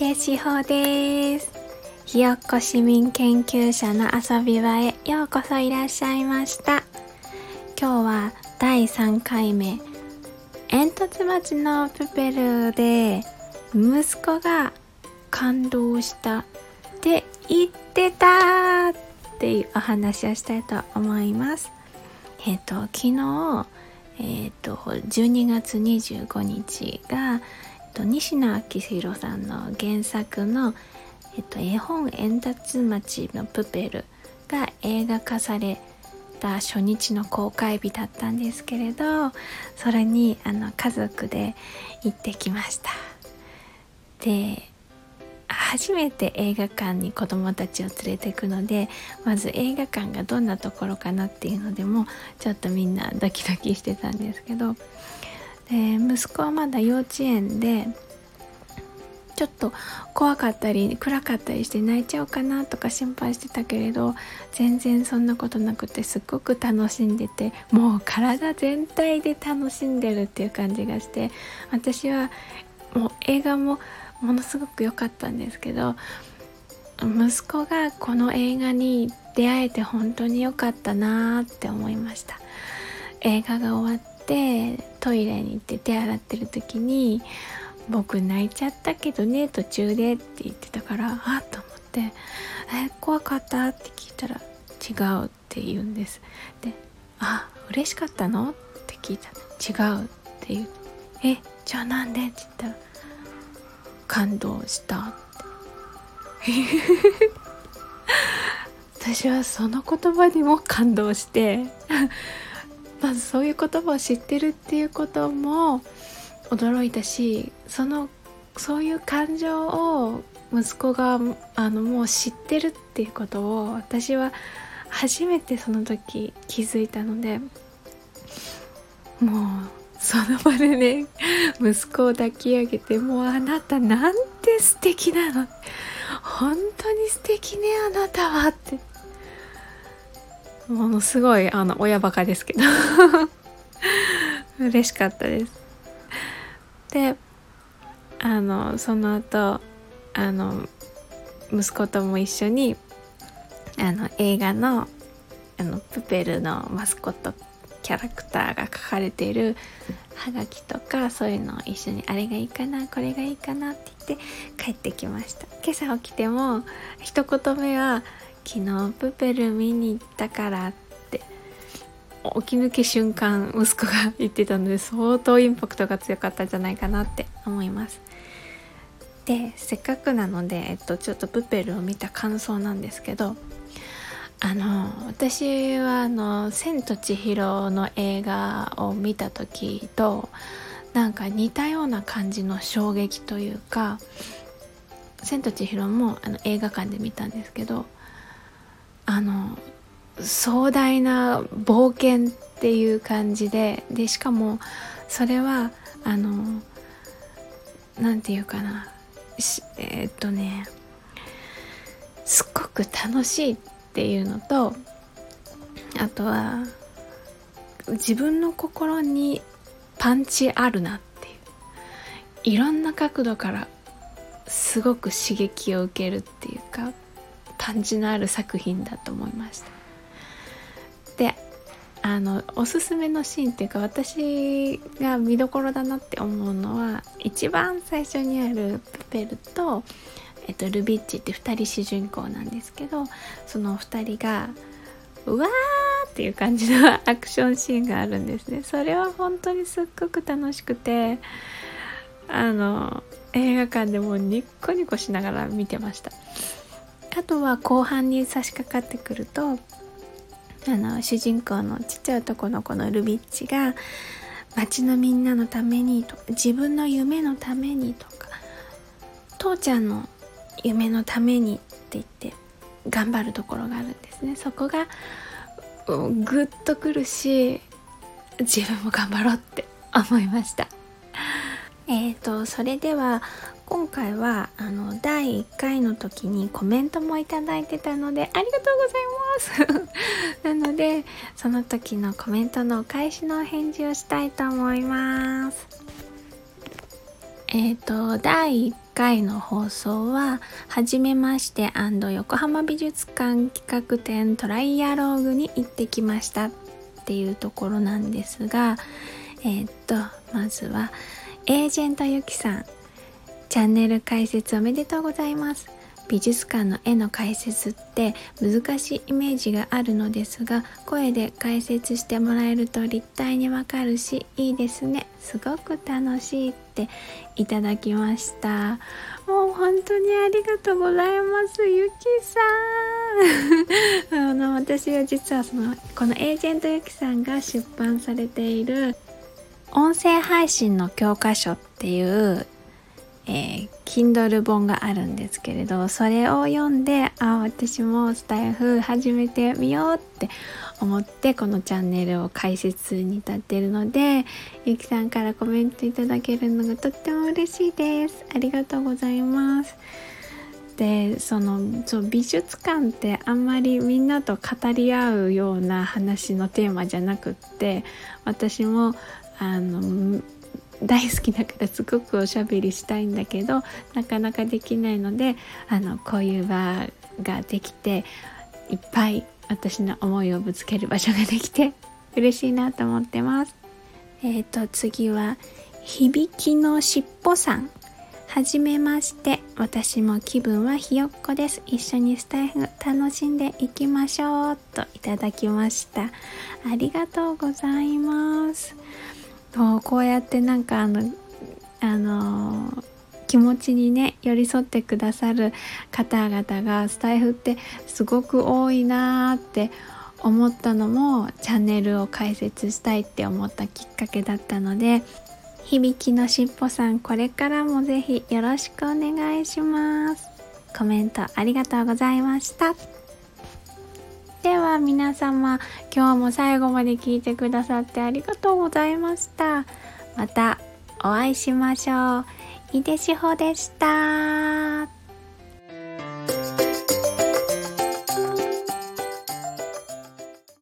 けしほです。ひよっこ市民研究者の遊び場へようこそいらっしゃいました。今日は第3回目煙突町のプペルで息子が感動したって言ってたっていうお話をしたいと思います。昨日12月25日が、西野昭弘さんの原作の、絵本煙突町のプペルが映画化された初日の公開日だったんですけれど、それに家族で行ってきました。で、初めて映画館に子どもたちを連れていくので、まず映画館がどんなところかなっていうのでもちょっとみんなドキドキしてたんですけど、で息子はまだ幼稚園でちょっと怖かったり暗かったりして泣いちゃうかなとか心配してたけれど、全然そんなことなくてすっごく楽しんでて、もう体全体で楽しんでるっていう感じがして、私はもう映画もものすごく良かったんですけど、息子がこの映画に出会えて本当に良かったなって思いました。映画が終わってトイレに行って手洗ってる時に、僕泣いちゃったけどね途中でって言ってたから、あっと思って、怖かったって聞いたら違うって言うんです。で、嬉しかったのって聞いたら違うって言う。じゃあなんでって言ったら感動したって私はその言葉にも感動してまずそういう言葉を知ってるっていうことも驚いたし、そういう感情を息子がもう知ってるっていうことを私は初めてその時気づいたので、もうその場でね、息子を抱き上げて、もうあなたなんて素敵なの、本当に素敵ねあなたはって、ものすごい親バカですけど嬉しかったです。で、その後息子とも一緒に映画のプペルのマスコットキャラクターが書かれているハガキとかそういうのを一緒にあれがいいかなこれがいいかなって言って帰ってきました。今朝起きても一言目は昨日プペル見に行ったからって起き抜け瞬間息子が言ってたので、相当インパクトが強かったんじゃないかなって思います。で、せっかくなので、ちょっとプペルを見た感想なんですけど、私は千と千尋の映画を見た時となんか似たような感じの衝撃というか、千と千尋も映画館で見たんですけど、壮大な冒険っていう感じで、でしかもそれはなんていうかな、すっごく楽しいっていうのと、あとは自分の心にパンチあるなっていう、いろんな角度からすごく刺激を受けるっていうか、パンチのある作品だと思いました。で、おすすめのシーンっていうか、私が見どころだなって思うのは、一番最初にあるプペルとルビッチって2人主人公なんですけど、その2人がうわーっていう感じのアクションシーンがあるんですね。それは本当にすっごく楽しくて、映画館でもニッコニコしながら見てました。あとは後半に差し掛かってくると、主人公のちっちゃい男の子のルビッチが町のみんなのためにと、自分の夢のためにとか、父ちゃんの夢のためにって言って頑張るところがあるんですね。そこがグッとくるし、自分も頑張ろうって思いました。それでは今回は第1回の時にコメントもいただいてたのでありがとうございますなのでその時のコメントのお返しのお返事をしたいと思います。第1回の放送ははじめまして&横浜美術館企画展トライアローグに行ってきましたっていうところなんですが、まずはエージェントゆきさん、チャンネル開設おめでとうございます。美術館の絵の解説って難しいイメージがあるのですが、声で解説してもらえると立体にわかるしいいですね、すごく楽しいっていただきました。もう本当にありがとうございます、ゆきさん。私は実はこのエージェントゆきさんが出版されている音声配信の教科書っていうKindle 本があるんですけれど、それを読んで、私もスタイフ始めてみようって思ってこのチャンネルを解説に至ってるので、ゆきさんからコメントいただけるのがとっても嬉しいです。ありがとうございます。で、美術館ってあんまりみんなと語り合うような話のテーマじゃなくって、私も大好きだからすごくおしゃべりしたいんだけどなかなかできないので、こういう場ができていっぱい私の思いをぶつける場所ができて嬉しいなと思ってます。次は響きのしっぽさん、はじめまして、私も気分はひよっこです、一緒にスタイフ楽しんでいきましょうといただきました。ありがとうございます。こうやって気持ちにね寄り添ってくださる方々がスタイフってすごく多いなって思ったのも、チャンネルを開設したいって思ったきっかけだったので、響きのしっぽさん、これからもぜひよろしくお願いします。コメントありがとうございました。では皆様、今日も最後まで聞いてくださってありがとうございました。またお会いしましょう。井出志保でした。